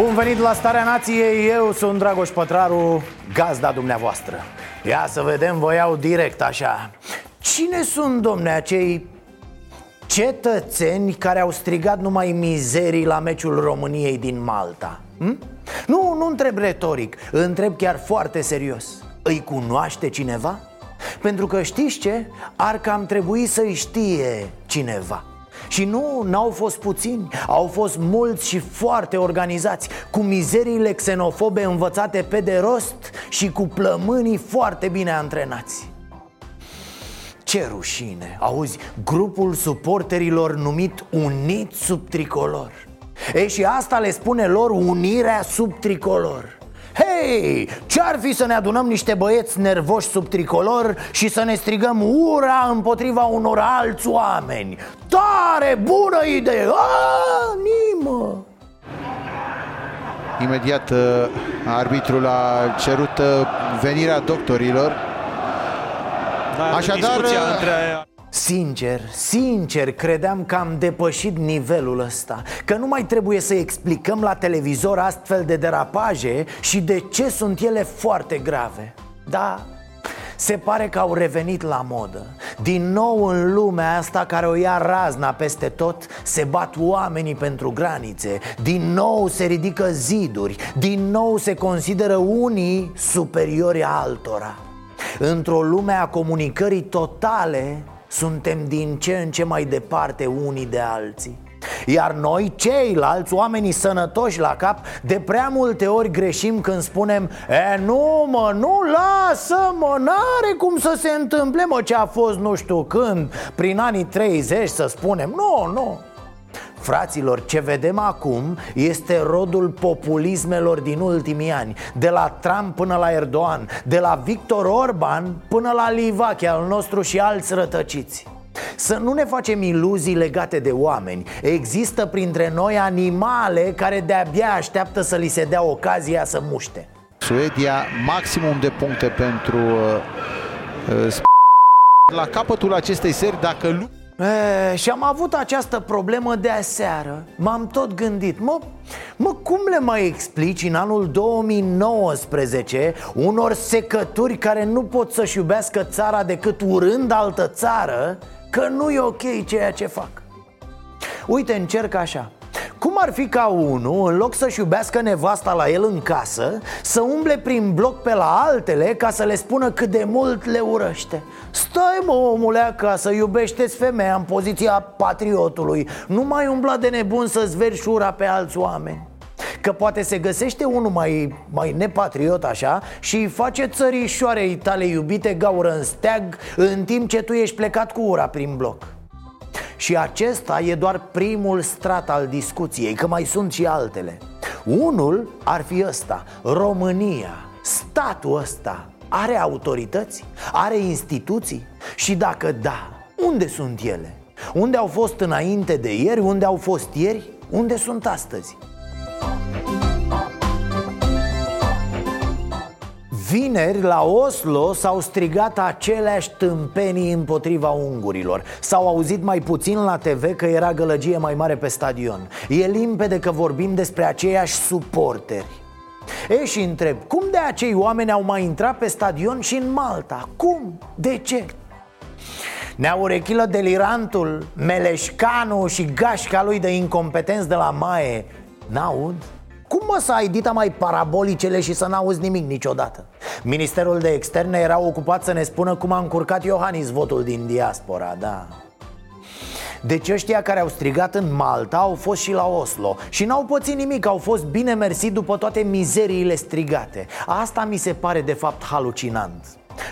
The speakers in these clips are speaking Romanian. Bun venit la Starea Nației, eu sunt Dragoș Pătraru, gazda dumneavoastră. Ia să vedem, vă iau direct așa. Cine sunt, domne, acei cetățeni care au strigat numai mizerii la meciul României din Malta? Nu întreb retoric, întreb chiar foarte serios. Îi cunoaște cineva? Pentru că știți ce? Ar cam trebui să-i știe cineva. Și nu, n-au fost puțini, au fost mulți și foarte organizați, cu mizeriile xenofobe învățate pe de rost și cu plămânii foarte bine antrenați. Ce rușine, auzi, grupul suporterilor numit Uniți sub Tricolor. Ei, și asta le spune lor unirea sub tricolor. Hei, ce-ar fi să ne adunăm niște băieți nervoși sub tricolor și să ne strigăm ura împotriva unor alți oameni? Tare bună idee! Animă! Imediat arbitrul a cerut venirea doctorilor. Așadar, Sincer, credeam că am depășit nivelul ăsta, că nu mai trebuie să explicăm la televizor astfel de derapaje și de ce sunt ele foarte grave. Da, se pare că au revenit la modă. Din nou în lumea asta care o ia razna peste tot, se bat oamenii pentru granițe, din nou se ridică ziduri, din nou se consideră unii superiori altora. Într-o lume a comunicării totale, suntem din ce în ce mai departe unii de alții. Iar noi, ceilalți, oamenii sănătoși la cap, de prea multe ori greșim când spunem: nu, lasă-mă, n-are cum să se întâmple, mă, ce a fost nu știu când, prin anii 30, să spunem. Nu. Fraților, ce vedem acum este rodul populismelor din ultimii ani. De la Trump până la Erdoğan, de la Viktor Orban până la Livache al nostru și alți rătăciți. Să nu ne facem iluzii legate de oameni. Există printre noi animale care de-abia așteaptă să li se dea ocazia să muște. Suedia, maximum de puncte pentru la capătul acestei serii, dacă nu... Și am avut această problemă de aseară. M-am tot gândit, cum le mai explici în anul 2019 unor secături care nu pot să-și iubească țara decât urând altă țară, că nu e ok ceea ce fac? Uite, încerc așa. Cum ar fi ca unul, în loc să-și iubească nevasta la el în casă, să umble prin bloc pe la altele ca să le spună cât de mult le urăște? Stai, mă, omule, acasă, iubește-ți femeia în poziția patriotului. Nu mai umbla de nebun să-ți vergi ura pe alți oameni. Că poate se găsește unul mai nepatriot așa și îi face țărișoarei tale iubite gaură în steag, în timp ce tu ești plecat cu ura prin bloc. Și acesta e doar primul strat al discuției, că mai sunt și altele. Unul ar fi ăsta: România, statul ăsta, are autorități? Are instituții? Și dacă da, unde sunt ele? Unde au fost înainte de ieri? Unde au fost ieri? Unde sunt astăzi? Vineri, la Oslo, s-au strigat aceleași tâmpenii împotriva ungurilor. S-au auzit mai puțin la TV că era gălăgie mai mare pe stadion. E limpede că vorbim despre aceiași suporteri. Ei, și întreb, cum de acei oameni au mai intrat pe stadion și în Malta? Cum? De ce? Neaurechilă delirantul, Meleșcanu și gașca lui de incompetenți de la Maie. N-aud? Cum, mă, să ai dita mai parabolicele și să n-auzi nimic niciodată? Ministerul de Externe era ocupat să ne spună cum a încurcat Iohannis votul din diaspora, da. Deci ăștia care au strigat în Malta au fost și la Oslo și n-au pățit nimic, au fost bine mersi după toate mizeriile strigate. Asta mi se pare de fapt halucinant.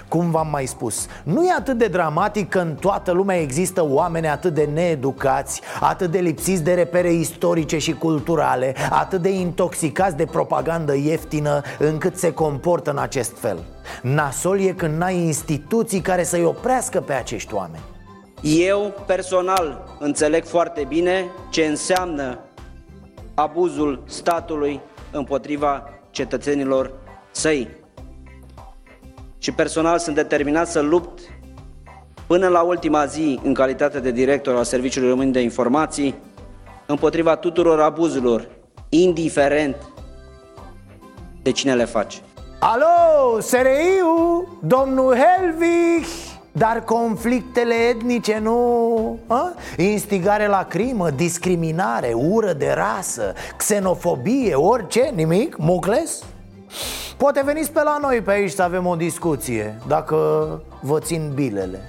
Cum v-am mai spus, nu e atât de dramatic că în toată lumea există oameni atât de needucați, atât de lipsiți de repere istorice și culturale, atât de intoxicați de propagandă ieftină, încât se comportă în acest fel. Nasol e când n-ai instituții care să-i oprească pe acești oameni. Eu personal înțeleg foarte bine ce înseamnă abuzul statului împotriva cetățenilor săi. Și personal sunt determinat să lupt până la ultima zi, în calitate de director al Serviciului Român de Informații, împotriva tuturor abuzurilor, indiferent de cine le face. Alo, SRI-ul, domnul Helvig! Dar conflictele etnice nu... Instigare la crimă, discriminare, ură de rasă, xenofobie, orice, nimic, mucles? Poate veniți pe la noi pe aici să avem o discuție, dacă vă țin bilele.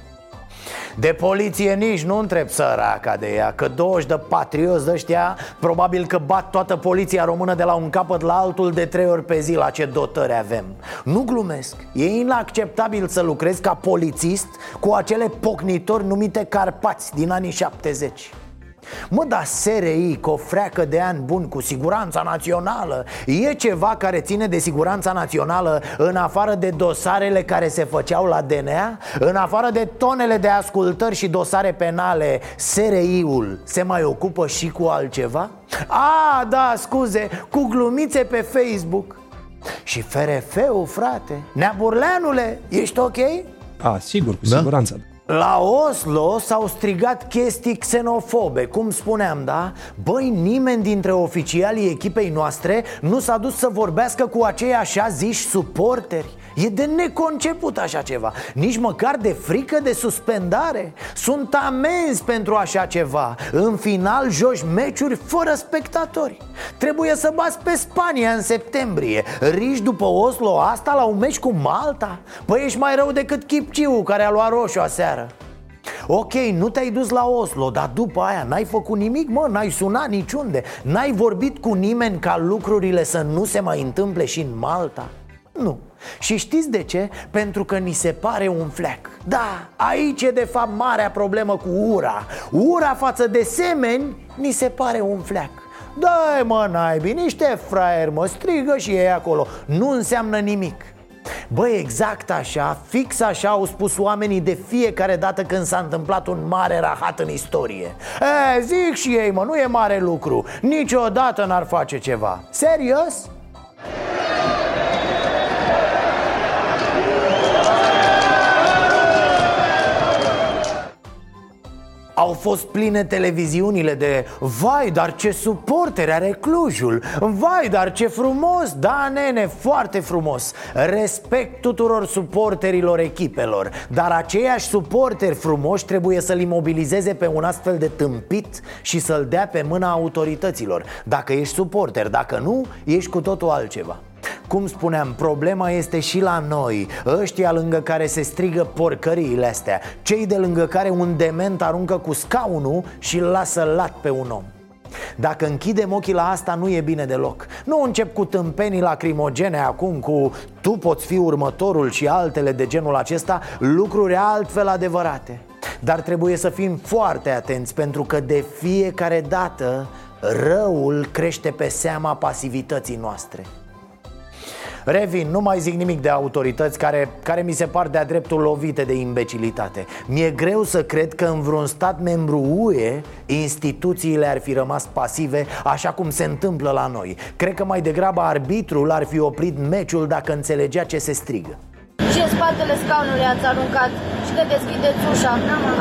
De poliție nici nu întreb, săraca de ea, că 20 de patrioți ăștia probabil că bat toată poliția română de la un capăt la altul de 3 ori pe zi. La ce dotări avem! Nu glumesc, e inacceptabil să lucrezi ca polițist cu acele pocnitori numite Carpați din anii 70. Mă, dar SRI, cu o freacă de ani buni, cu siguranța națională, e ceva care ține de siguranța națională în afară de dosarele care se făceau la DNA? În afară de tonele de ascultări și dosare penale, SRI-ul se mai ocupă și cu altceva? A, da, scuze, cu glumițe pe Facebook. Și FRF-ul, frate, Nea Burleanule, ești ok? A, sigur, cu siguranță. La Oslo s-au strigat chestii xenofobe, cum spuneam, da? Băi, nimeni dintre oficialii echipei noastre nu s-a dus să vorbească cu acei așa ziși suporteri. E de neconceput așa ceva. Nici măcar de frică de suspendare. Sunt amenzi pentru așa ceva. În final joci meciuri fără spectatori. Trebuie să bați pe Spania în septembrie. Riști după Oslo asta la un meci cu Malta? Păi ești mai rău decât Chipciu, care a luat roșu aseară. Ok, nu te-ai dus la Oslo, dar după aia n-ai făcut nimic, mă, n-ai sunat niciunde. N-ai vorbit cu nimeni ca lucrurile să nu se mai întâmple și în Malta? Nu. Și știți de ce? Pentru că ni se pare un fleac. Da, aici e de fapt marea problemă cu ura. Ura față de semeni ni se pare un fleac. Dai, mă, naibii, niște fraieri, mă, strigă și ei acolo. Nu înseamnă nimic. Bă, exact așa, fix așa au spus oamenii de fiecare dată când s-a întâmplat un mare rahat în istorie. E, zic și ei, mă, nu e mare lucru. Niciodată n-ar face ceva. Serios? Au fost pline televiziunile de vai, dar ce suporteri are Clujul, vai, dar ce frumos, da, nene, foarte frumos. Respect tuturor suporterilor echipelor, dar aceiași suporteri frumoși trebuie să-l imobilizeze pe un astfel de tâmpit și să-l dea pe mâna autorităților. Dacă ești suporter, dacă nu, ești cu totul altceva. Cum spuneam, problema este și la noi, ăștia lângă care se strigă porcăriile astea, cei de lângă care un dement aruncă cu scaunul și îl lasă lat pe un om. Dacă închidem ochii la asta, nu e bine deloc. Nu încep cu tâmpenii lacrimogene acum, cu tu poți fi următorul și altele de genul acesta, lucruri altfel adevărate. Dar trebuie să fim foarte atenți, pentru că de fiecare dată răul crește pe seama pasivității noastre. Revin, nu mai zic nimic de autorități care mi se par de-a dreptul lovite de imbecilitate. Mi-e greu să cred că în vreun stat membru UE instituțiile ar fi rămas pasive, așa cum se întâmplă la noi. Cred că mai degrabă arbitrul ar fi oprit meciul dacă înțelegea ce se strigă. Și în spatele scaunului ați aruncat și că deschideți ușa.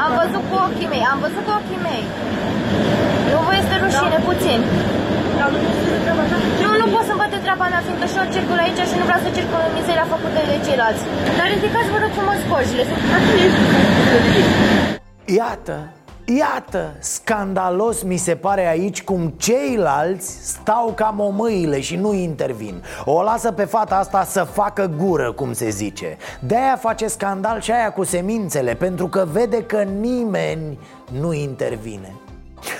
Am văzut cu ochii mei, Nu vă este rușine, puțin. Nu pot să-mi bate treaba mea, fiindcă și eu circul aici și nu vreau să circul în mizeria făcută de ceilalți. Dar ridicați, vă rog frumos, cojile. Iată, scandalos mi se pare aici cum ceilalți stau ca momâile și nu intervin. O lasă pe fata asta să facă gură, cum se zice. De-aia face scandal și aia cu semințele, pentru că vede că nimeni nu intervine.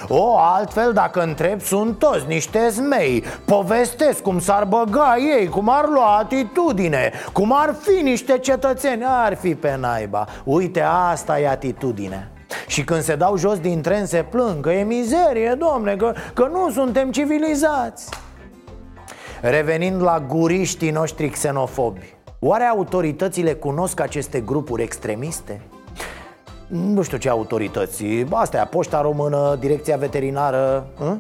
O, altfel, dacă întreb, sunt toți niște zmei. Povestesc cum s-ar băga ei, cum ar lua atitudine, cum ar fi niște cetățeni. Ar fi pe naiba. Uite, asta e atitudine. Și când se dau jos din tren se plâng că e mizerie, domne, că nu suntem civilizați. Revenind la guriștii noștri xenofobi, oare autoritățile cunosc aceste grupuri extremiste? Nu știu ce autorități, astea, Poșta Română, Direcția Veterinară, hă?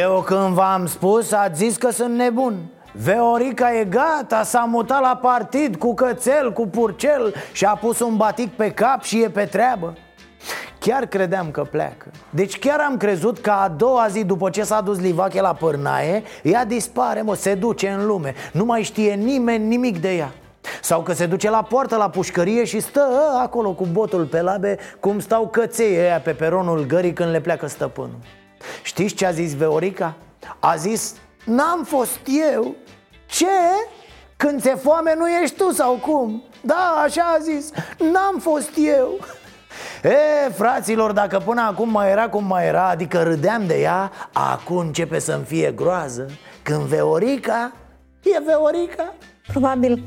Eu când v-am spus, ați zis că sunt nebun. Viorica e gata, s-a mutat la partid cu cățel, cu purcel și a pus un batic pe cap și e pe treabă. Chiar credeam că pleacă. Deci chiar am crezut că a doua zi după ce s-a dus Livache la pârnaie, ea dispare, mă, se duce în lume. Nu mai știe nimeni nimic de ea. Sau că se duce la poartă, la pușcărie și stă acolo cu botul pe labe, cum stau căței ăia pe peronul gării când le pleacă stăpânul. Știți ce a zis Viorica? A zis: n-am fost eu. Ce? Când ți-e foame nu ești tu sau cum? Da, așa a zis, n-am fost eu. E, fraților, dacă până acum mai era cum mai era, adică râdeam de ea, acum începe să-mi fie groază. Când Viorica e Viorica. Probabil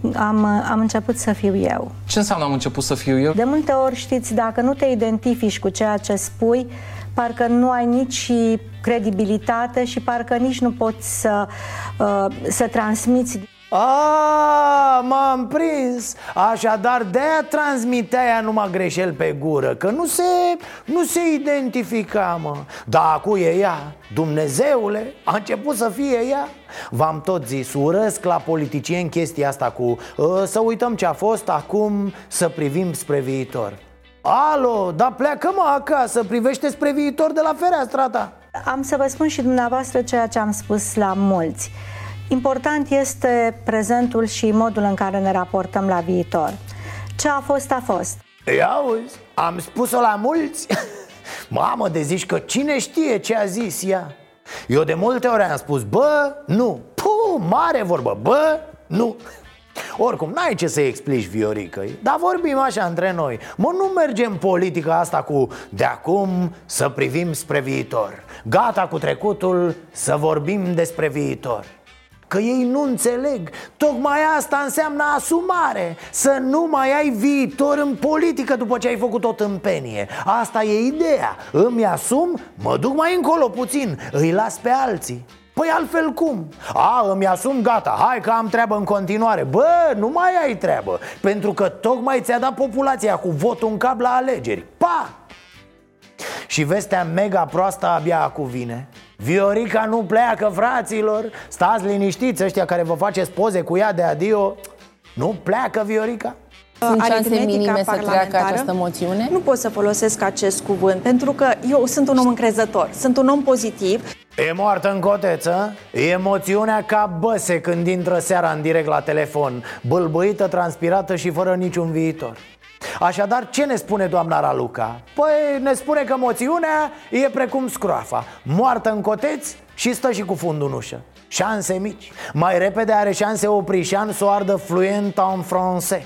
am început să fiu eu. Ce înseamnă am început să fiu eu? De multe ori, știți, dacă nu te identifici cu ceea ce spui, parcă nu ai nici credibilitate și parcă nici nu poți să transmiți. Ah, m-am prins. Așadar, de-aia transmitea ea numai greșel pe gură, că nu se identifica, mă. Da, cu e ea, Dumnezeule, a început să fie ea. V-am tot zis, urăsc la politicieni chestia asta cu să uităm ce a fost acum, să privim spre viitor. Alo, dar pleacă, mă, acasă, privește spre viitor de la fereastra ta. Am să vă spun și dumneavoastră ceea ce am spus la mulți. Important este prezentul și modul în care ne raportăm la viitor. Ce a fost, a fost. Ia auzi, am spus-o la mulți? Mamă, de zici că cine știe ce a zis ea. Eu de multe ori am spus, bă, nu. Puh, mare vorbă, bă, nu. Oricum, n-ai ce să-i explici Vioricăi, dar vorbim așa între noi. Mă, nu mergem în politica asta cu de acum să privim spre viitor, gata cu trecutul, să vorbim despre viitor. Că ei nu înțeleg. Tocmai asta înseamnă asumare. Să nu mai ai viitor în politică după ce ai făcut o tâmpenie. Asta e ideea. Îmi asum, mă duc mai încolo puțin, îi las pe alții. Păi altfel cum? A, îmi asum, gata, hai că am treabă în continuare. Bă, nu mai ai treabă, pentru că tocmai ți-a dat populația cu votul în cap la alegeri. Pa! Și vestea mega proastă abia acum vine. Viorica nu pleacă, fraților. Stați liniștiți, ăștia care vă faceți poze cu ea de adio. Nu pleacă Viorica. Sunt șanse minime să treacă această moțiune? Nu pot să folosesc acest cuvânt, pentru că eu sunt un om încrezător, sunt un om pozitiv. E moartă în coteță, emoțiunea ca băse când intră seara în direct la telefon, bâlbâită, transpirată și fără niciun viitor. Așadar, ce ne spune doamna Raluca? Păi ne spune că moțiunea e precum scroafa, moartă în coteț și stă și cu fundul în ușă. Șanse mici. Mai repede are șanse Oprișan să o ardă fluent en français.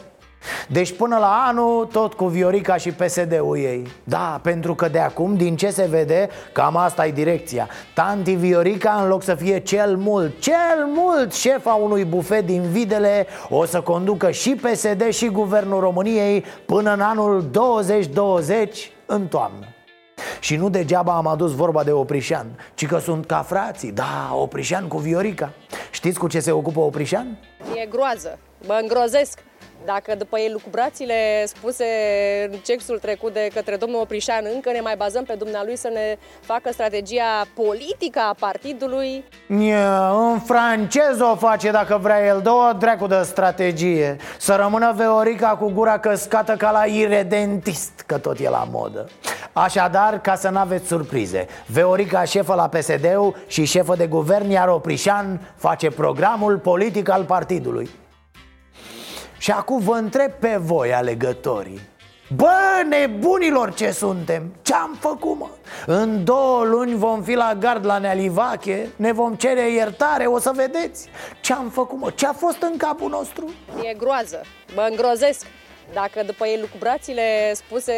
Deci până la anul tot cu Viorica și PSD-ul ei. Da, pentru că de acum, din ce se vede, cam asta e direcția. Tanti Viorica, în loc să fie cel mult șefa unui bufet din Videle, o să conducă și PSD și Guvernul României până în anul 2020 în toamnă. Și nu degeaba am adus vorba de Oprișan, ci că sunt ca frații. Da, Oprișan cu Viorica. Știți cu ce se ocupă Oprișan? E groază, mă îngrozesc. Dacă după elucubrațiile spuse în cexul trecut de către domnul Oprișan încă ne mai bazăm pe dumnealui să ne facă strategia politică a partidului. În francez o face dacă vrea el, dă-o dracu de strategie. Să rămână Viorica cu gura căscată ca la iredentist, că tot e la modă. Așadar, ca să n-aveți surprize, Viorica șefă la PSD-ul și șefă de guvern, iar Oprișan face programul politic al partidului. Și acum vă întreb pe voi, alegătorii, bă, nebunilor ce suntem, ce-am făcut, mă? În 2 luni vom fi la gard la Nea Livache, ne vom cere iertare, o să vedeți. Ce-am făcut, mă? Ce-a fost în capul nostru? E groază, mă îngrozesc. Dacă după elucubrațiile spuse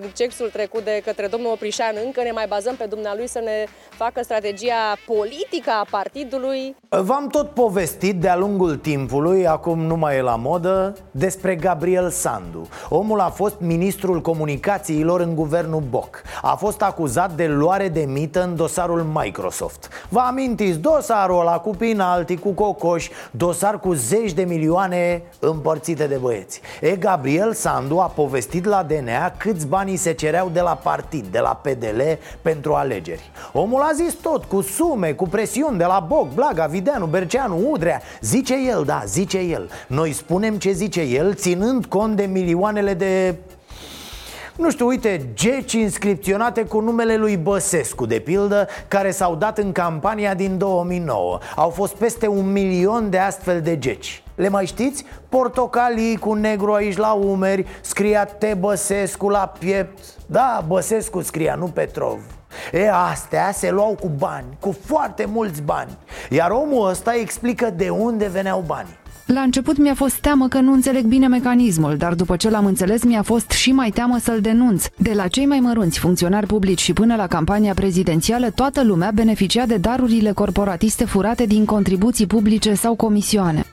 în cexul trecut de către domnul Oprișan, încă ne mai bazăm pe dumnealui să ne facă strategia politică a partidului. V-am tot povestit de-a lungul timpului, acum nu mai e la modă, despre Gabriel Sandu. Omul a fost ministrul comunicațiilor în guvernul Boc. A fost acuzat de luare de mită în dosarul Microsoft. Vă amintiți dosarul ăla cu Pinalti, cu Cocoș, dosar cu zeci de milioane împărțite de băieți. Gabriel Sandu a povestit la DNA câți banii se cereau de la partid, de la PDL pentru alegeri. Omul a zis tot, cu sume, cu presiuni de la Boc, Blaga, Videanu, Berceanu, Udrea. Zice el, da, zice el. Noi spunem ce zice el, ținând cont de milioanele de... nu știu, uite, geci inscripționate cu numele lui Băsescu, de pildă, care s-au dat în campania din 2009. Au fost peste 1 milion de astfel de geci. Le mai știți? Portocalii cu negru aici la umeri, scria T. Băsescu la piept. Da, Băsescu scria, nu Petrov. Astea se luau cu bani, cu foarte mulți bani. Iar omul ăsta explică de unde veneau banii. La început mi-a fost teamă că nu înțeleg bine mecanismul, dar după ce l-am înțeles mi-a fost și mai teamă să-l denunț. De la cei mai mărunți funcționari publici și până la campania prezidențială, toată lumea beneficia de darurile corporatiste furate din contribuții publice sau comisioane.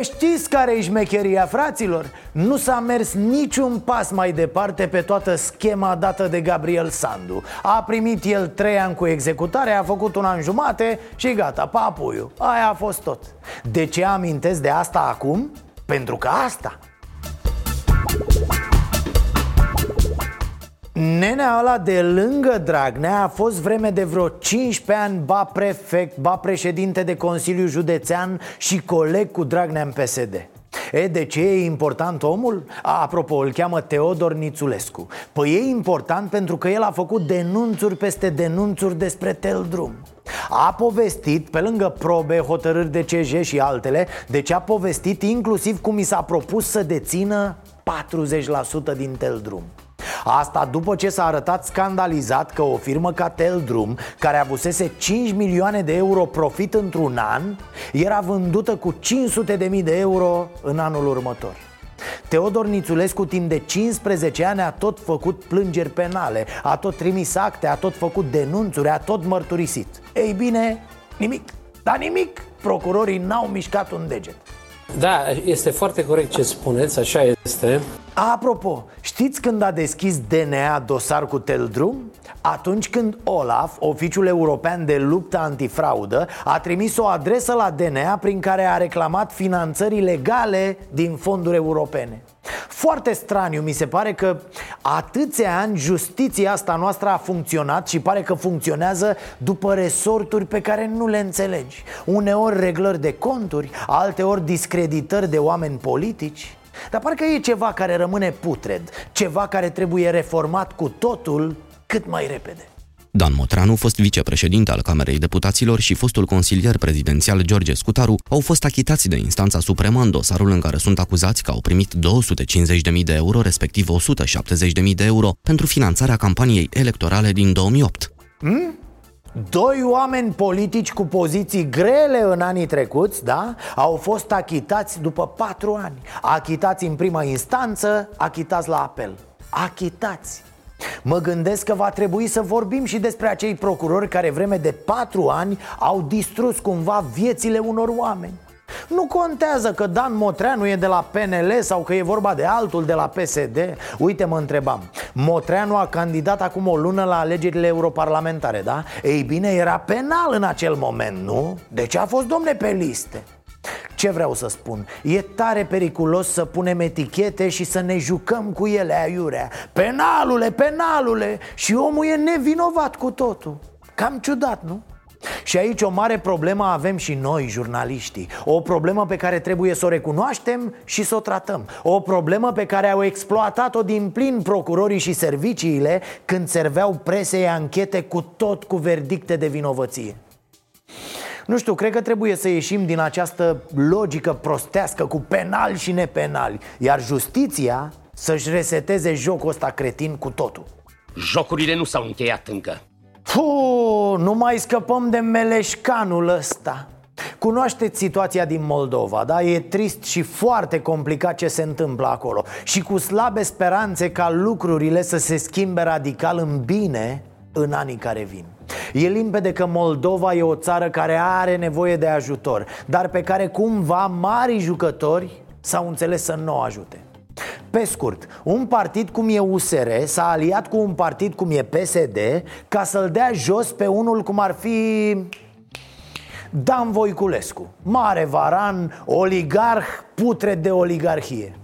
Știți care-i șmecheria, fraților? Nu s-a mers niciun pas mai departe pe toată schema dată de Gabriel Sandu. A primit el 3 ani cu executare, a făcut 1 an jumate și gata, papuiu, aia a fost tot. De ce amintesc de asta acum? Pentru că asta... nenea ăla de lângă Dragnea a fost vreme de vreo 15 ani ba prefect, ba președinte de Consiliu Județean și coleg cu Dragnea în PSD. De ce e important omul? Apropo, îl cheamă Teodor Nițulescu. Păi e important pentru că el a făcut denunțuri peste denunțuri despre Teldrum. A povestit, pe lângă probe, hotărâri de CJ și altele, deci a povestit inclusiv cum i s-a propus să dețină 40% din Teldrum. Asta după ce s-a arătat scandalizat că o firmă ca Teldrum, care avusese 5 milioane de euro profit într-un an, era vândută cu 500.000 de euro în anul următor. Teodor Nițulescu timp de 15 ani a tot făcut plângeri penale, a tot trimis acte, a tot făcut denunțuri, a tot mărturisit. Ei bine, nimic, dar nimic, procurorii n-au mișcat un deget. Da, este foarte corect ce spuneți, așa este. Apropo, știți când a deschis DNA dosar cu Teldrum? Atunci când OLAF, Oficiul European de Luptă Antifraudă, a trimis o adresă la DNA prin care a reclamat finanțări ilegale din fonduri europene. Foarte straniu, mi se pare că atâția ani justiția asta noastră a funcționat și pare că funcționează după resorturi pe care nu le înțelegi. Uneori reglări de conturi, alteori discreditări de oameni politici. Dar parcă e ceva care rămâne putred, ceva care trebuie reformat cu totul cât mai repede. Dan Motreanu, fost vicepreședinte al Camerei Deputaților, și fostul consilier prezidențial George Scutaru au fost achitați de instanța supremă în dosarul în care sunt acuzați că au primit 250.000 de euro, respectiv 170.000 de euro, pentru finanțarea campaniei electorale din 2008. Doi oameni politici cu poziții grele în anii trecuți, da? Au fost achitați după 4 ani. Achitați în prima instanță, achitați la apel. Achitați! Mă gândesc că va trebui să vorbim și despre acei procurori care vreme de 4 ani au distrus cumva viețile unor oameni. Nu contează că Dan Motreanu e de la PNL sau că e vorba de altul de la PSD. Uite, mă întrebam, Motreanu a candidat acum o lună la alegerile europarlamentare, da? Ei bine, era penal în acel moment, nu? De ce a fost, domne, pe liste? Ce vreau să spun? E tare periculos să punem etichete și să ne jucăm cu ele aiurea. Penalule, penalule! Și omul e nevinovat cu totul. Cam ciudat, nu? Și aici o mare problemă avem și noi, jurnaliștii. O problemă pe care trebuie să o recunoaștem și să o tratăm. O problemă pe care au exploatat-o din plin procurorii și serviciile când serveau presei anchete cu tot cu verdicte de vinovăție. Nu știu, cred că trebuie să ieșim din această logică prostească cu penali și nepenali, iar justiția să-și reseteze jocul ăsta cretin cu totul. Jocurile nu s-au încheiat încă. Nu mai scăpăm de Meleșcanul ăsta. Cunoașteți situația din Moldova, da? E trist și foarte complicat ce se întâmplă acolo. Și cu slabe speranțe ca lucrurile să se schimbe radical în bine în anii care vin. E limpede că Moldova e o țară care are nevoie de ajutor, dar pe care cumva marii jucători s-au înțeles să nu o ajute. Pe scurt, un partid cum e USR s-a aliat cu un partid cum e PSD ca să-l dea jos pe unul cum ar fi Dan Voiculescu, mare varan, oligarh, putre de oligarhie.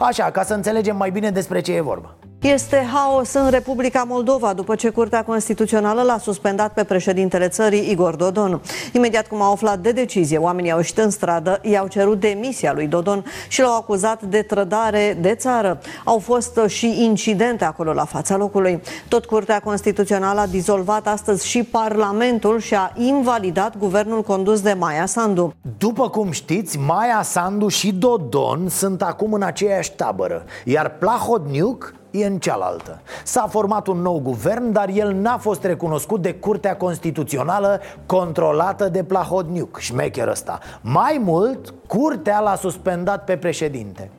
Așa, ca să înțelegem mai bine despre ce e vorba. Este haos în Republica Moldova după ce Curtea Constituțională l-a suspendat pe președintele țării, Igor Dodon. Imediat cum au aflat de decizie, oamenii au ieșit în stradă, i-au cerut demisia lui Dodon și l-au acuzat de trădare de țară. Au fost și incidente acolo la fața locului. Tot Curtea Constituțională a dizolvat astăzi și Parlamentul și a invalidat guvernul condus de Maia Sandu. După cum știți, Maia Sandu și Dodon sunt acum în aceeași tabără, iar Plahotniuc e în cealaltă. S-a format un nou guvern, dar el n-a fost recunoscut de Curtea Constituțională controlată de Plahotniuc, șmecher ăsta. Mai mult, Curtea l-a suspendat pe președinte.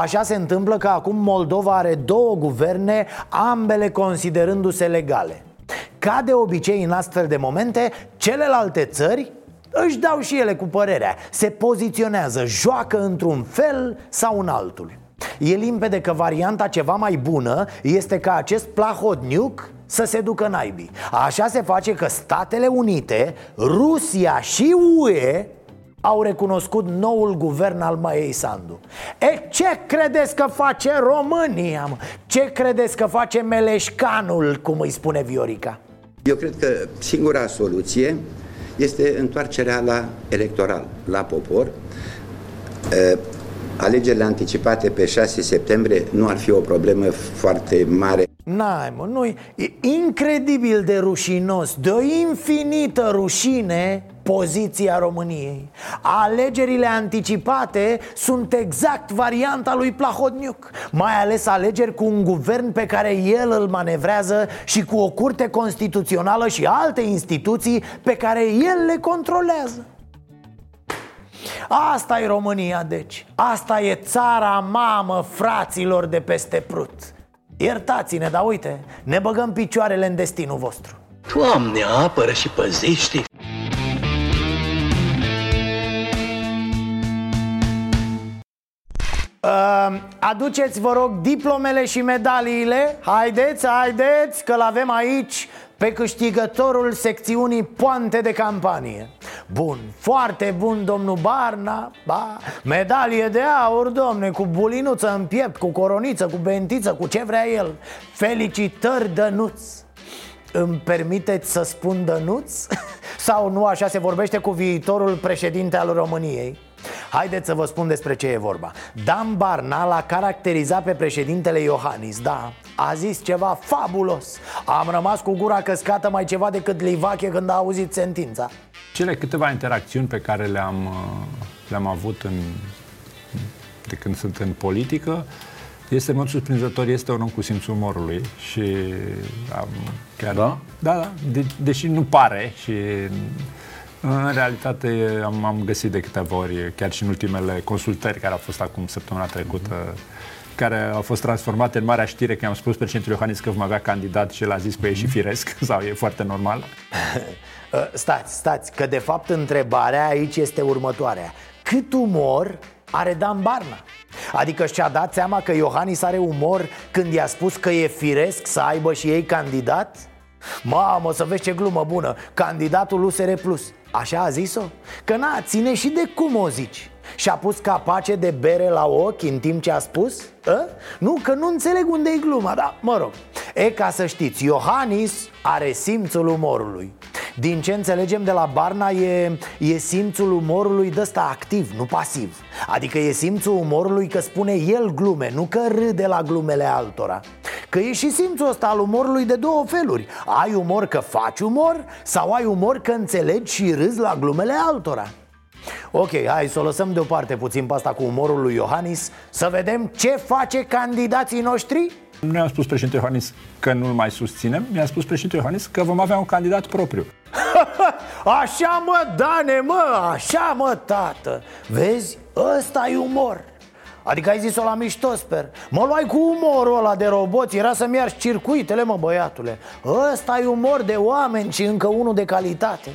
Așa se întâmplă că acum Moldova are două guverne, ambele considerându-se legale. Ca de obicei în astfel de momente, celelalte țări își dau și ele cu părerea, se poziționează, joacă într-un fel sau în altul. E limpede că varianta ceva mai bună este ca acest Plahotniuc să se ducă în naibii. Așa se face că Statele Unite, Rusia și UE au recunoscut noul guvern al Maiei Sandu. E, ce credeți că face România, mă? Ce credeți că face Meleșcanul, cum îi spune Viorica? Eu cred că singura soluție este întoarcerea la electoral, la popor. Alegerile anticipate pe 6 septembrie nu ar fi o problemă foarte mare. N-ai, mă, nu-i... E incredibil de rușinos, de o infinită rușine, poziția României. Alegerile anticipate sunt exact varianta lui Plahotniuc, mai ales alegeri cu un guvern pe care el îl manevrează și cu o curte constituțională și alte instituții pe care el le controlează. Asta e România, deci. Asta e țara mamă fraților de peste Prut. Iertați-ne, dar uite, ne băgăm picioarele în destinul vostru. Doamne, apără și păzește! Aduceți, vă rog, diplomele și medaliile. Haideți, că l-avem aici pe câștigătorul secțiunii poante de campanie. Bun, foarte bun, domnul Barna, ba, medalie de aur, domne, cu bulinuță în piept, cu coroniță, cu bentiță, cu ce vrea el. Felicitări, Dănuț. Îmi permiteți să spun Dănuț? Sau nu, așa se vorbește cu viitorul președinte al României? Haideți să vă spun despre ce e vorba. Dan Barna l-a caracterizat pe președintele Iohannis, da, a zis ceva fabulos. Am rămas cu gura căscată mai ceva decât Livache când a auzit sentința. Cele câteva interacțiuni pe care le-am avut de când sunt în politică, este, în mod surprinzător, este un om cu simțul umorului și chiar... Da? Da, deși nu pare și... În realitate am găsit de câteva ori, chiar și în ultimele consultări care au fost acum săptămâna trecută, care au fost transformate în marea știre, că am spus președintele Iohannis că vom avea candidat și el a zis că e și firesc sau e foarte normal. Stați, că de fapt întrebarea aici este următoarea. Cât umor are Dan Barna? Adică și-a dat seama că Iohannis are umor când i-a spus că e firesc să aibă și ei candidat? Mamă, să vezi ce glumă bună, candidatul USR Plus. Așa a zis-o? Că na, ține și de cum o zici. Și-a pus capace de bere la ochi în timp ce a spus? A? Nu, că nu înțeleg unde-i gluma, dar mă rog. E, ca să știți, Iohannis are simțul umorului. Din ce înțelegem de la Barna e simțul umorului de ăsta activ, nu pasiv. Adică e simțul umorului că spune el glume, nu că râde la glumele altora. Că e și simțul ăsta al umorului de două feluri. Ai umor că faci umor sau ai umor că înțelegi și râzi la glumele altora. Ok, hai să o lăsăm deoparte puțin pe asta cu umorul lui Iohannis, să vedem ce face candidații noștri Nu ne-a spus președintele Iohannis că nu-l mai susținem, mi-a spus președintele Iohannis că vom avea un candidat propriu. Așa mă, Dane, mă, așa mă, tată. Vezi? Ăsta-i umor. Adică ai zis-o la mișto, sper. Mă luai cu umorul ăla de roboți, era să-mi iarși circuitele, mă, băiatule. Ăsta-i umor de oameni și încă unul de calitate.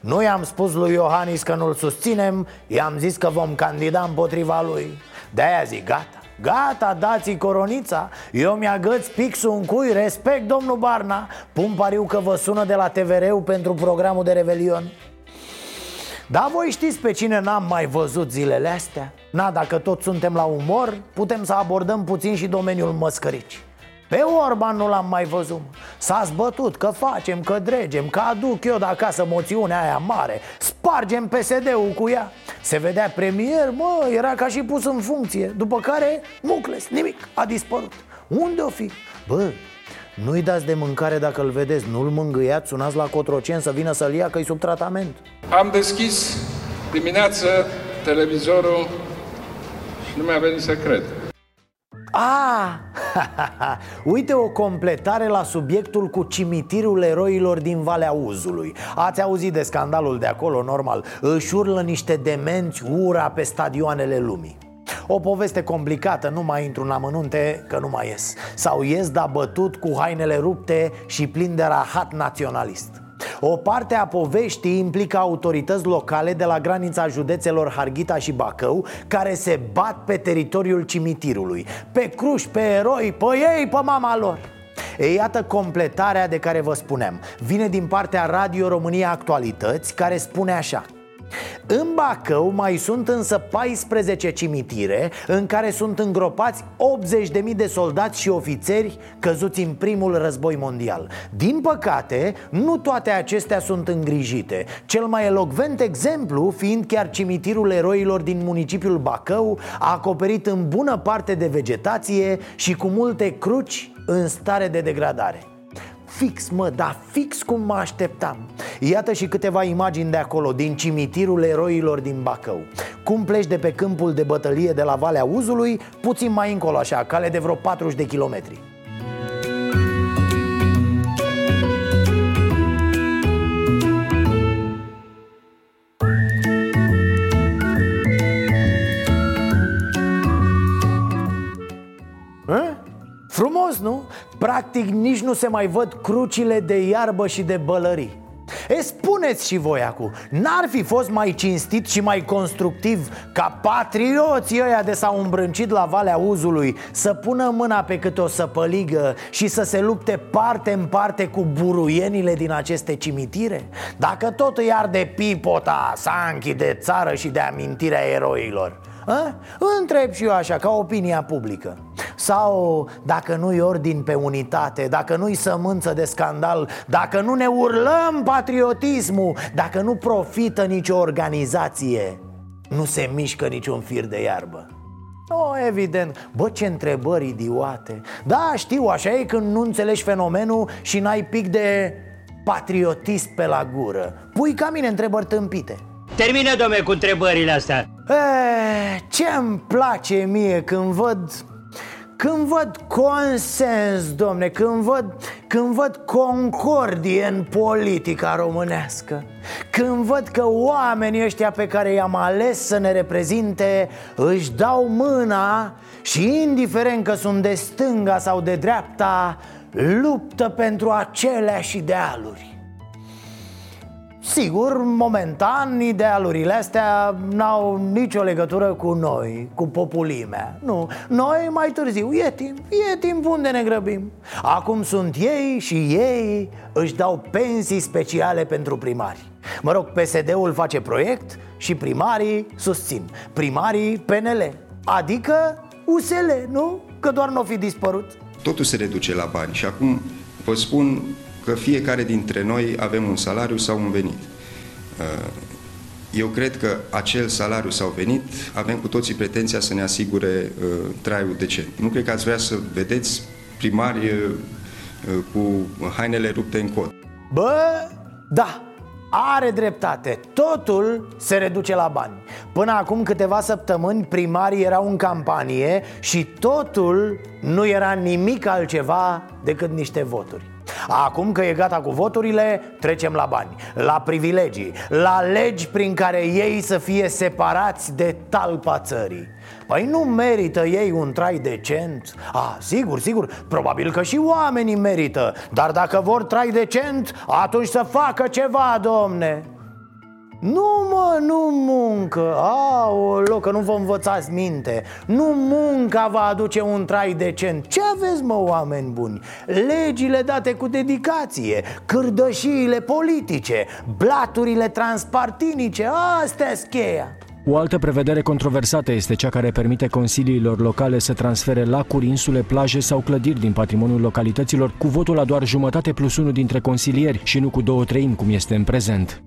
Nu i-am spus lui Iohannis că nu-l susținem, i-am zis că vom candida împotriva lui. De-aia zic, gata. Gata, dați-i coronița, eu mi-agăț pixul în cui, respect domnul Barna. Pun pariu că vă sună de la TVR-ul pentru programul de Revelion. Dar voi știți pe cine n-am mai văzut zilele astea? Na, dacă tot suntem la umor, putem să abordăm puțin și domeniul măscărici. Pe Orban nu l-am mai văzut. S-a zbătut că facem, că dregem, că aduc eu de acasă moțiunea aia mare, spargem PSD-ul cu ea. Se vedea premier, mă, era ca și pus în funcție. După care, mucles, nimic, a dispărut. Unde o fi? Bă, nu-i dați de mâncare dacă-l vedeți, nu-l mângâiați, sunați la Cotrocen să vină să-l ia că-i sub tratament. Am deschis dimineață televizorul și nu mi-a venit să cred. Ah, uite o completare la subiectul cu cimitirul eroilor din Valea Uzului. Ați auzit de scandalul de acolo, normal. Își urlă niște demenți ura pe stadioanele lumii. O poveste complicată, nu mai intru în amănunte că nu mai ies. Sau ies, dar bătut cu hainele rupte și plin de rahat naționalist. O parte a poveștii implică autorități locale de la granița județelor Harghita și Bacău, care se bat pe teritoriul cimitirului, pe cruși, pe eroi, pe ei, pe mama lor. Ei, iată completarea de care vă spuneam. Vine din partea Radio România Actualități, care spune așa: în Bacău mai sunt însă 14 cimitire în care sunt îngropați 80.000 de soldați și ofițeri căzuți în primul război mondial. Din păcate, nu toate acestea sunt îngrijite, cel mai elocvent exemplu fiind chiar cimitirul eroilor din municipiul Bacău, acoperit în bună parte de vegetație și cu multe cruci în stare de degradare. Fix, mă, da, fix cum mă așteptam. Iată și câteva imagini de acolo, din cimitirul eroilor din Bacău. Cum pleci de pe câmpul de bătălie de la Valea Uzului, puțin mai încolo așa, cale de vreo 40 de kilometri. Frumos, nu? Practic nici nu se mai văd crucile de iarbă și de bălării. E, spuneți și voi acum, n-ar fi fost mai cinstit și mai constructiv ca patrioții ăia de s-au îmbrâncit la Valea Uzului să pună mâna pe câte o săpăligă și să se lupte parte în parte cu buruienile din aceste cimitire? Dacă tot îi arde pipota, sanchii de țară și de amintirea eroilor. A? Întreb și eu așa, ca opinia publică. Sau dacă nu-i ordin pe unitate, dacă nu-i sămânță de scandal, dacă nu ne urlăm patriotismul, dacă nu profită nicio organizație, nu se mișcă niciun fir de iarbă. Oh, evident, bă, ce întrebări idiote. Da, știu, așa e când nu înțelegi fenomenul și n-ai pic de patriotism pe la gură. Pui ca mine întrebări tâmpite. Termină, domne, cu întrebările astea. Ce-mi place mie când văd consens, domne, când văd concordie în politica românească, când văd că oamenii ăștia pe care i-am ales să ne reprezinte își dau mâna și, indiferent că sunt de stânga sau de dreapta, luptă pentru aceleași idealuri. Sigur, momentan, idealurile astea n-au nicio legătură cu noi, cu populimea. Nu, noi mai târziu, e timp unde ne grăbim. Acum sunt ei și ei își dau pensii speciale pentru primari. Mă rog, PSD-ul face proiect și primarii susțin. Primarii PNL, adică USL, nu? Că doar n-o fi dispărut. Totul se reduce la bani și acum vă spun că fiecare dintre noi avem un salariu sau un venit. Eu cred că acel salariu sau venit avem cu toții pretenția să ne asigure traiul decent. Nu cred că ați vrea să vedeți primari cu hainele rupte în cot. Bă, da, Are dreptate, totul se reduce la bani. Până acum câteva săptămâni primarii erau în campanie și totul nu era nimic altceva decât niște voturi. Acum că e gata cu voturile, trecem la bani, la privilegii, la legi prin care ei să fie separați de talpa țării. Păi nu merită ei un trai decent? Sigur, probabil că și oamenii merită. Dar dacă vor trai decent, atunci să facă ceva, domne. Nu muncă. Aoleu, că nu vă învățați minte. Nu munca va aduce un trai decent. Ce aveți, mă, oameni buni? Legile date cu dedicație, cârdășiile politice, blaturile transpartinice, astea-s cheia. O altă prevedere controversată este cea care permite consiliilor locale să transfere lacuri, insule, plaje sau clădiri din patrimoniul localităților cu votul la doar jumătate plus 1 dintre consilieri și nu cu 2/3, cum este în prezent.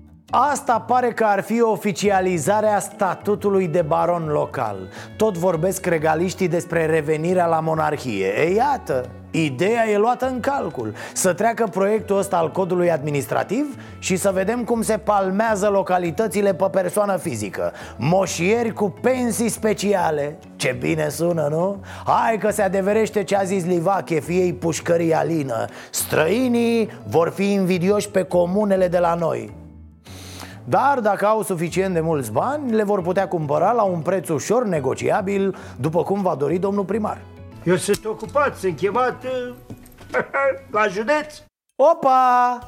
Asta pare că ar fi oficializarea statutului de baron local. Tot vorbesc regaliștii despre revenirea la monarhie. Iată, ideea e luată în calcul. Să treacă proiectul ăsta al codului administrativ și să vedem cum se palmează localitățile pe persoană fizică. Moșieri cu pensii speciale. Ce bine sună, nu? Hai că se adeverește ce a zis Livache, fiei pușcării Alină. Străinii vor fi invidioși pe comunele de la noi. Dar dacă au suficient de mulți bani, le vor putea cumpăra la un preț ușor negociabil, după cum va dori domnul primar. Eu sunt ocupat, sunt chemat la județ. Opa!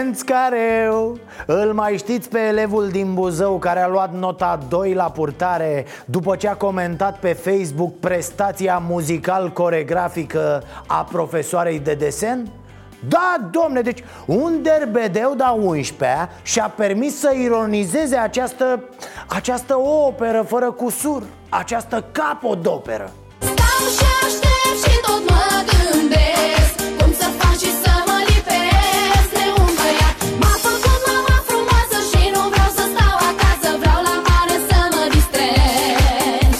Ențcareu! Îl mai știți pe elevul din Buzău care a luat nota 2 la purtare după ce a comentat pe Facebook prestația muzical-coregrafică a profesoarei de desen? Da, domne, deci un derbedeu de-a 11-a și-a permis să ironizeze această operă fără cusur, această capodoperă. Stau și aștept și tot mă gândesc, cum să fac și să mă lipesc de un băiat. M-a făcut mama frumoasă și nu vreau să stau acasă, vreau la mare să mă distrez.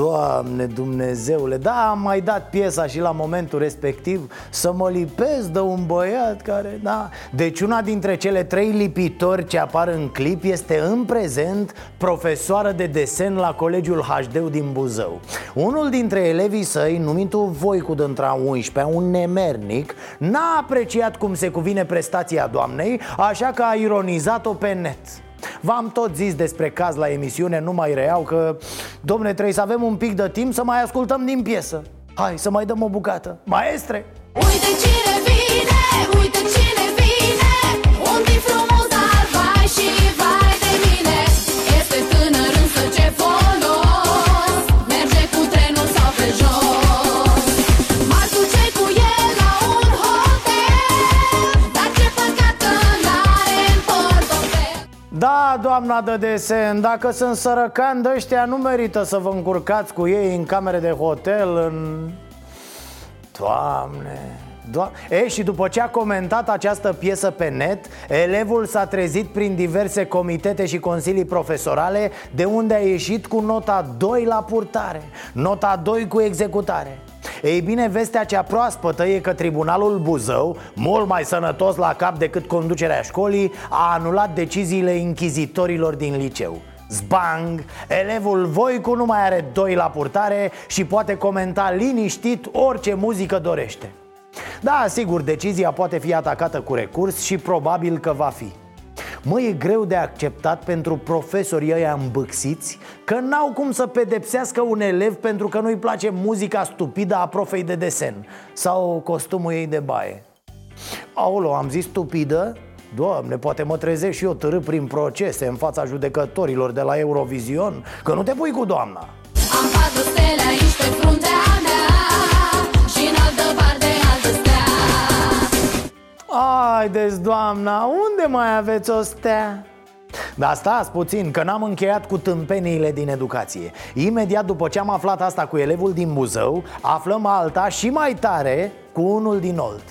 Doamne Dumnezeule, da, am mai dat piesa și la momentul respectiv să mă lipesc de un băiat care, da. Deci una dintre cele 3 lipitori ce apar în clip este în prezent profesoară de desen la Colegiul HD din Buzău. Unul dintre elevii săi, numitul Voicu dintr-a 11-a, un nemernic, n-a apreciat cum se cuvine prestația doamnei, așa că a ironizat-o pe net. V-am tot zis despre caz la emisiune, nu mai reiau că, domne, trebuie să avem un pic de timp să mai ascultăm din piesă. Hai să mai dăm o bucată. Maestre! Uite cine vine, uite cine vine, unde-i frumos, dar vai și vai de mine. Este tânăr însă ce folos, merge cu trenul sau pe jos. M-aș duce cu el la un hotel, dar ce păcat că n-are în portofel. Da, doamna de desen, dacă sunt sărăcani de ăștia, nu merită să vă încurcați cu ei în camere de hotel, în... Doamne, și după ce a comentat această piesă pe net, elevul s-a trezit prin diverse comitete și consilii profesorale, de unde a ieșit cu nota 2 la purtare, nota 2 cu executare. Ei bine, vestea cea proaspătă e că Tribunalul Buzău, mult mai sănătos la cap decât conducerea școlii, a anulat deciziile închizitorilor din liceu. Zbang! Elevul Voicu nu mai are 2 la purtare și poate comenta liniștit orice muzică dorește. Da, sigur, decizia poate fi atacată cu recurs și probabil că va fi. Mă, e greu de acceptat pentru profesorii ăia îmbâxiți că n-au cum să pedepsească un elev pentru că nu-i place muzica stupidă a profei de desen sau costumul ei de baie. Aoleu, am zis stupidă? Doamne, poate mă trezesc și eu târâ prin procese în fața judecătorilor de la Eurovision. Că nu te pui cu doamna. Am 4 stele aici pe fruntea mea și în altă parte altă stea. Haideți, doamna, unde mai aveți o stea? Dar stați puțin, că n-am încheiat cu tâmpeniile din educație. Imediat după ce am aflat asta cu elevul din Buzău, aflăm alta și mai tare cu unul din Olt.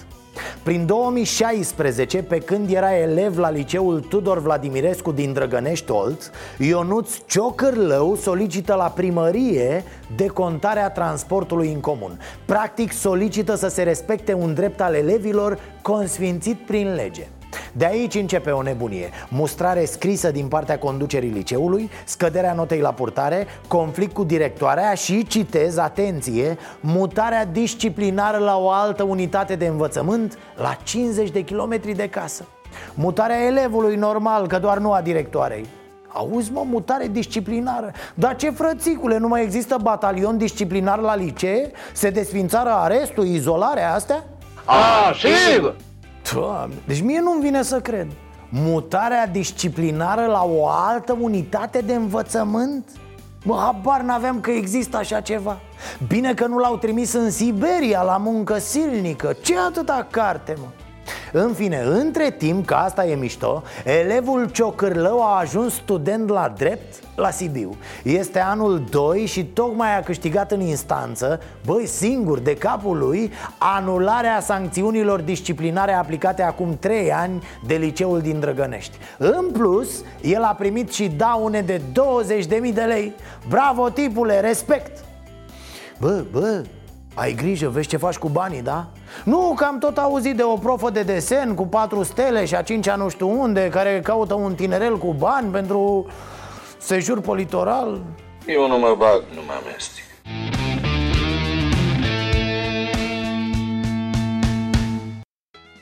Prin 2016, pe când era elev la liceul Tudor Vladimirescu din Drăgănești Olt, Ionuț Ciocârlău solicită la primărie decontarea transportului în comun. Practic solicită să se respecte un drept al elevilor consfințit prin lege. De aici începe o nebunie: mustrare scrisă din partea conducerii liceului, scăderea notei la purtare, conflict cu directoarea și, citez, atenție, mutarea disciplinară la o altă unitate de învățământ la 50 de kilometri de casă. Mutarea elevului, normal, că doar nu a directoarei. Auzi, mă, mutare disciplinară? Dar ce, frățicule, nu mai există batalion disciplinar la licee? Se desfințară arestul, izolarea astea? A, sigur! Doamne, deci mie nu-mi vine să cred. Mutarea disciplinară la o altă unitate de învățământ? Mă, habar n-aveam că există așa ceva. Bine că nu l-au trimis în Siberia la muncă silnică. Ce atâta carte, mă? În fine, între timp, că asta e mișto, elevul Ciocârlău a ajuns student la drept la Sibiu. Este anul 2 și tocmai a câștigat în instanță, băi, singur, de capul lui, anularea sancțiunilor disciplinare aplicate acum 3 ani de liceul din Drăgănești. În plus, el a primit și daune de 20.000 de lei. Bravo, tipule, respect! Bă! Ai grijă, vezi ce faci cu banii, da? Nu, că am tot auzit de o profă de desen cu 4 stele și a 5-a nu știu unde, care caută un tinerel cu bani pentru sejur pe litoral. Eu nu mă bag, nu mă amestec.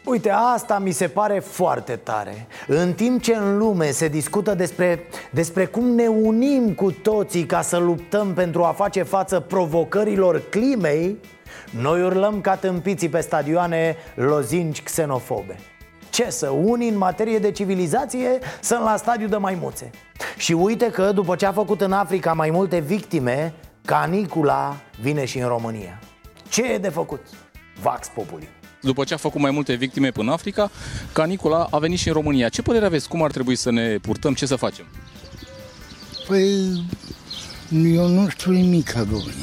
Uite, asta mi se pare foarte tare. În timp ce în lume se discută despre cum ne unim cu toții ca să luptăm pentru a face față provocărilor climei, noi urlăm ca tâmpiții pe stadioane lozinci xenofobe. Ce să, unii în materie de civilizație sunt la stadiu de maimuțe. Și uite că după ce a făcut în Africa mai multe victime, canicula vine și în România. Ce e de făcut? Vax populi. După ce a făcut mai multe victime până Africa, canicula a venit și în România. Ce părere aveți? Cum ar trebui să ne purtăm? Ce să facem? Păi, eu nu știu nimic, domnule.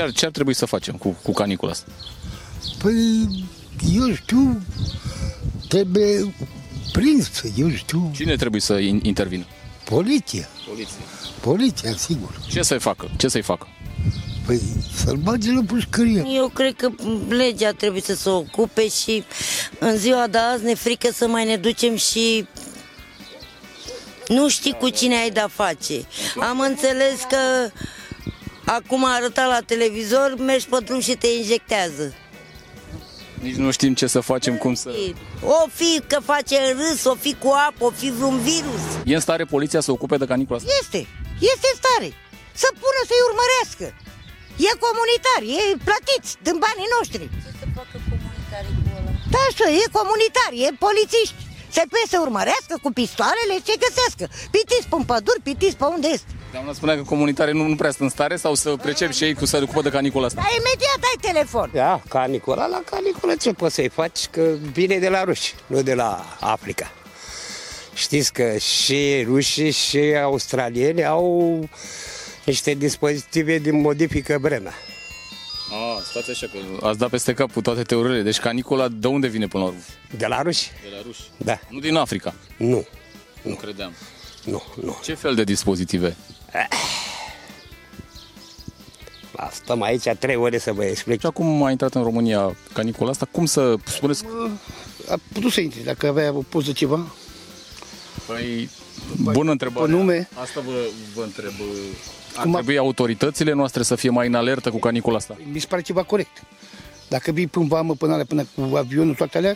Dar ce ar trebui să facem cu canicula asta? Păi, eu știu, trebuie prins, eu știu. Cine trebuie să intervină? Poliția. Poliția, sigur. Ce să-i facă? Păi, să-l bage la pușcărie. Eu cred că legea trebuie să se ocupe și în ziua de azi ne frică să mai ne ducem și nu știi cu cine ai de-a face. Am înțeles că acum arăta la televizor, mergi pe drum și te injectează. Nici nu știm ce să facem, cum să... O fi că face în râs, o fi cu apă, o fi vreun virus. E în stare poliția să ocupe de canicula asta? Este în stare. Să pună să-i urmărească. E comunitar, e plătiți din banii noștri. Ce să facă comunitarii cu ăla? Da, așa, e comunitar, e polițiști. Se pe să urmărească cu pistoalele și se găsească. Pitiți pe-n păduri, pitiți pe unde este. Doamna spunea că comunitarii nu prea sunt în stare sau să precep și ei cu să ocupă de canicula asta. Da, imediat ai telefon. Da, la canicula ce poți să-i faci? Că vine de la ruși, nu de la Africa. Știți că și rușii și australieni au... niște dispozitive din modifică vremea. Stați așa că ați dat peste cap cu toate teoriile. Deci canicula de unde vine până la urmă? De la ruși. Da. Nu din Africa? Nu. Nu credeam. Nu. Ce fel de dispozitive? Stăm aici 3 ore să vă explic. Și acum a intrat în România canicula asta. Cum să spuneți? A putut să intre dacă avea o poză ceva. Păi, bună întrebare. Pe nume. Asta vă întreb. Ar trebui autoritățile noastre să fie mai în alertă cu canicula asta? Mi se pare ceva corect. Dacă vii până vamă, până cu avionul, toate alea,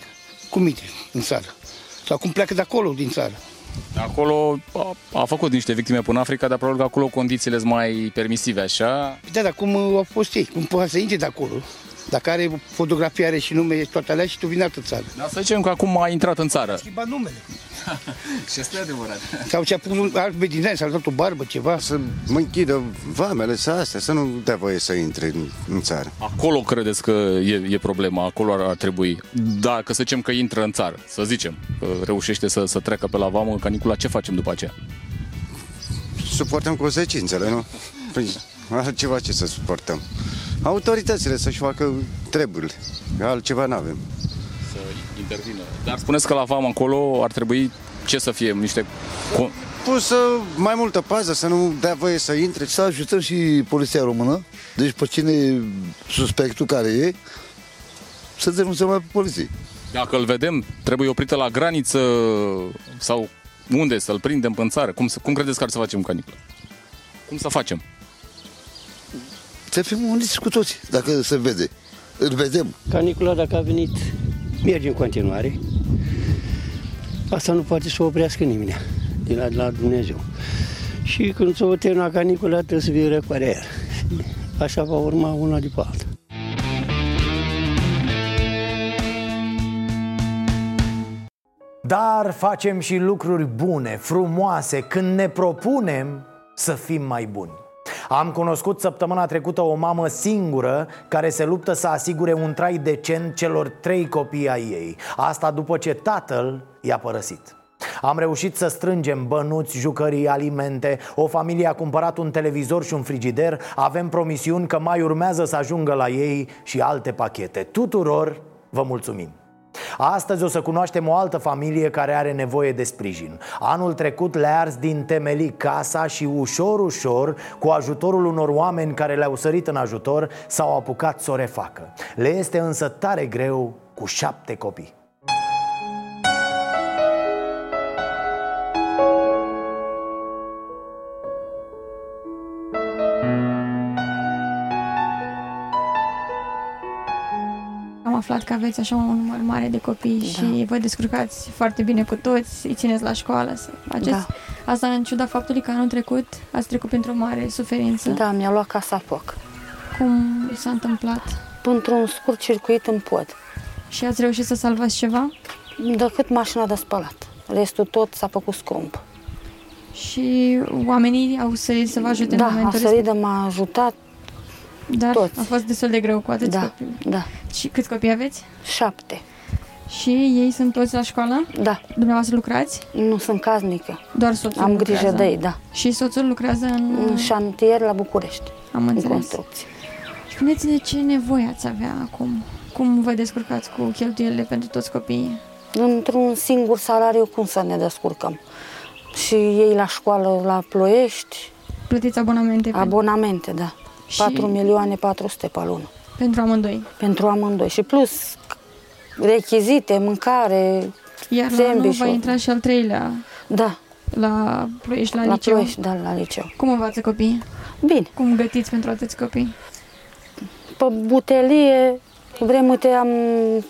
cum intri în țară? Sau cum pleacă de acolo, din țară? Acolo a făcut niște victime până Africa, dar probabil că acolo condițiile sunt mai permisive, așa? Da, dar cum au fost ei? Cum poate să intri de acolo? Dacă are fotografie, are și nume, toate alea și tu vine altă țară. Dar să zicem că acum a intrat în țară. A schimbat numele. Și asta e adevărat. Sau ce-a pus un alt bedinel, s-a dat o barbă, ceva. Să mă închidă vamele, să nu dea voie să intre în țară. Acolo credeți că e problema, acolo ar trebui. Dacă să zicem că intră în țară, să zicem, că reușește să treacă pe la vamă canicula, ce facem după aceea? Suportăm consecințele, nu? Altceva ce să suportăm. Autoritățile să-și facă treburile, altceva n-avem. Să intervină. Dar spuneți că la vamă acolo ar trebui ce să fie? Niște... pusă mai multă pază, să nu dea voie să intre. Să ajutăm și poliția română, deci pe cine suspectul care e, să denunțăm la poliție. Dacă îl vedem, trebuie oprită la graniță sau unde să-l prindem în țară? Cum credeți că ar să facem canicula? Cum să facem? Să fim uniți cu toți, dacă se vede. Îl vedem. Canicula, dacă a venit, merge în continuare. Asta nu poate să oprească nimeni de la Dumnezeu. Și când s-o termină canicula, trebuie să vii răcoarea aia. Așa va urma una după alta. Dar facem și lucruri bune, frumoase, când ne propunem să fim mai buni. Am cunoscut săptămâna trecută o mamă singură care se luptă să asigure un trai decent celor 3 copii ai ei. Asta după ce tatăl i-a părăsit. Am reușit să strângem bănuți, jucării, alimente. O familie a cumpărat un televizor și un frigider. Avem promisiuni că mai urmează să ajungă la ei și alte pachete. Tuturor vă mulțumim! Astăzi o să cunoaștem o altă familie care are nevoie de sprijin. Anul trecut le-a ars din temelii casa și ușor, ușor, cu ajutorul unor oameni care le-au sărit în ajutor, s-au apucat să o refacă. Le este însă tare greu cu 7 copii. Am aflat că aveți așa un număr mare de copii, da. Și vă descurcați foarte bine cu toți, îi țineți la școală, să faceți. Da. Asta în ciuda faptului că anul trecut ați trecut printr-o mare suferință. Da, mi-a luat casa foc. Cum s-a întâmplat? Într-un scurt circuit în pod. Și ați reușit să salvați ceva? Decât mașina de spălat. Restul tot s-a făcut scump. Și oamenii au sărit să vă ajute, da, în momentul respectiv? Da, au sărit de m-a ajutat. Dar toți. A fost destul de greu cu atâți copii. Da. Și câți copii aveți? 7. Și ei sunt toți la școală? Da. Dumneavoastră lucrați? Nu, sunt casnică. Doar soțul am lucrează. Grijă de ei, da. Și soțul lucrează în șantier la București. Am înțeles. În construcție. Spuneți-ne ce nevoie ați avea acum? Cum vă descurcați cu cheltuielile pentru toți copiii? Într-un singur salariu cum să ne descurcăm? Și ei la școală la Ploiești. Plătiți abonamente? Abonamente, da. 4.400.000 pe lună. Pentru amândoi? Pentru amândoi. Și plus rechizite, mâncare, iar la anul va intra și al 3-lea. Da. La Ploiești, la liceu? La Ploiești, da, la liceu. Cum învață copiii? Bine. Cum gătiți pentru atâți copii? Pe butelie, vremuite am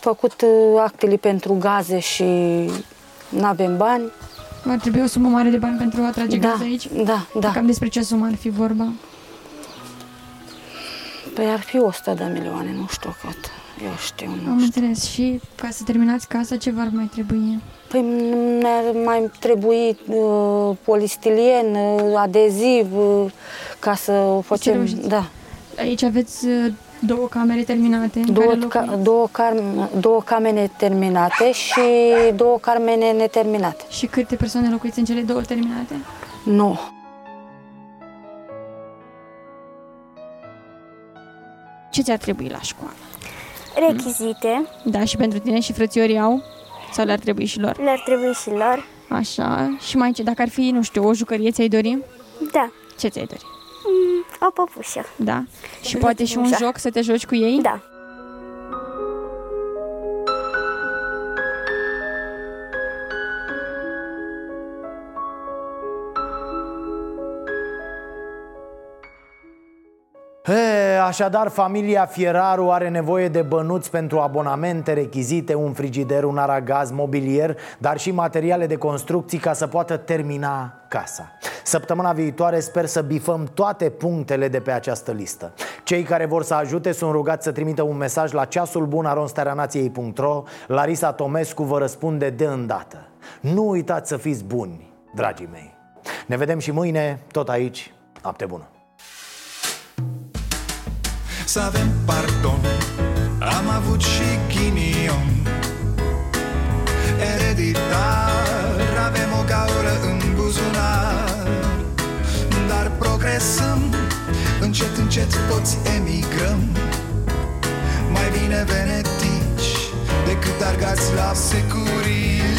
făcut actele pentru gaze și n-avem bani. Va trebui o sumă mare de bani pentru a trage gaze aici? Da. Cam despre ce sumă ar fi vorba? Păi ar fi 100 de milioane, nu știu cât, eu știu, nu știu. Am înțeles. Și ca să terminați casa, ce v-ar mai trebui? Păi mi-ar mai trebui polistilien, adeziv, ca să o facem. Da. Aici aveți 2 camere terminate? Două camere terminate și 2 camere neterminate. Și câte persoane locuiți în cele 2 terminate? 9. Ce ți-ar trebui la școală? Rechizite. Da, și pentru tine și frățiorii au? Sau le-ar trebui și lor? Le-ar trebui și lor. Așa, și mai ce, dacă ar fi, nu știu, o jucărie ți-ai dori? Da. Ce ți-ai dori? O păpușă. Da. Și poate și un joc să te joci cu ei? Da. Așadar, familia Fieraru are nevoie de bănuți pentru abonamente, rechizite, un frigider, un aragaz, mobilier, dar și materiale de construcții ca să poată termina casa. Săptămâna viitoare sper să bifăm toate punctele de pe această listă. Cei care vor să ajute sunt rugați să trimită un mesaj la ceasulbun@stereanației.ro. Larisa Tomescu vă răspunde de îndată. Nu uitați să fiți buni, dragii mei. Ne vedem și mâine, tot aici. Noapte bună! Să avem pardon, am avut și ghinion. Ereditar, avem o gaură în buzunar. Dar progresăm, încet, încet toți emigrăm. Mai bine venetici decât argați la securii.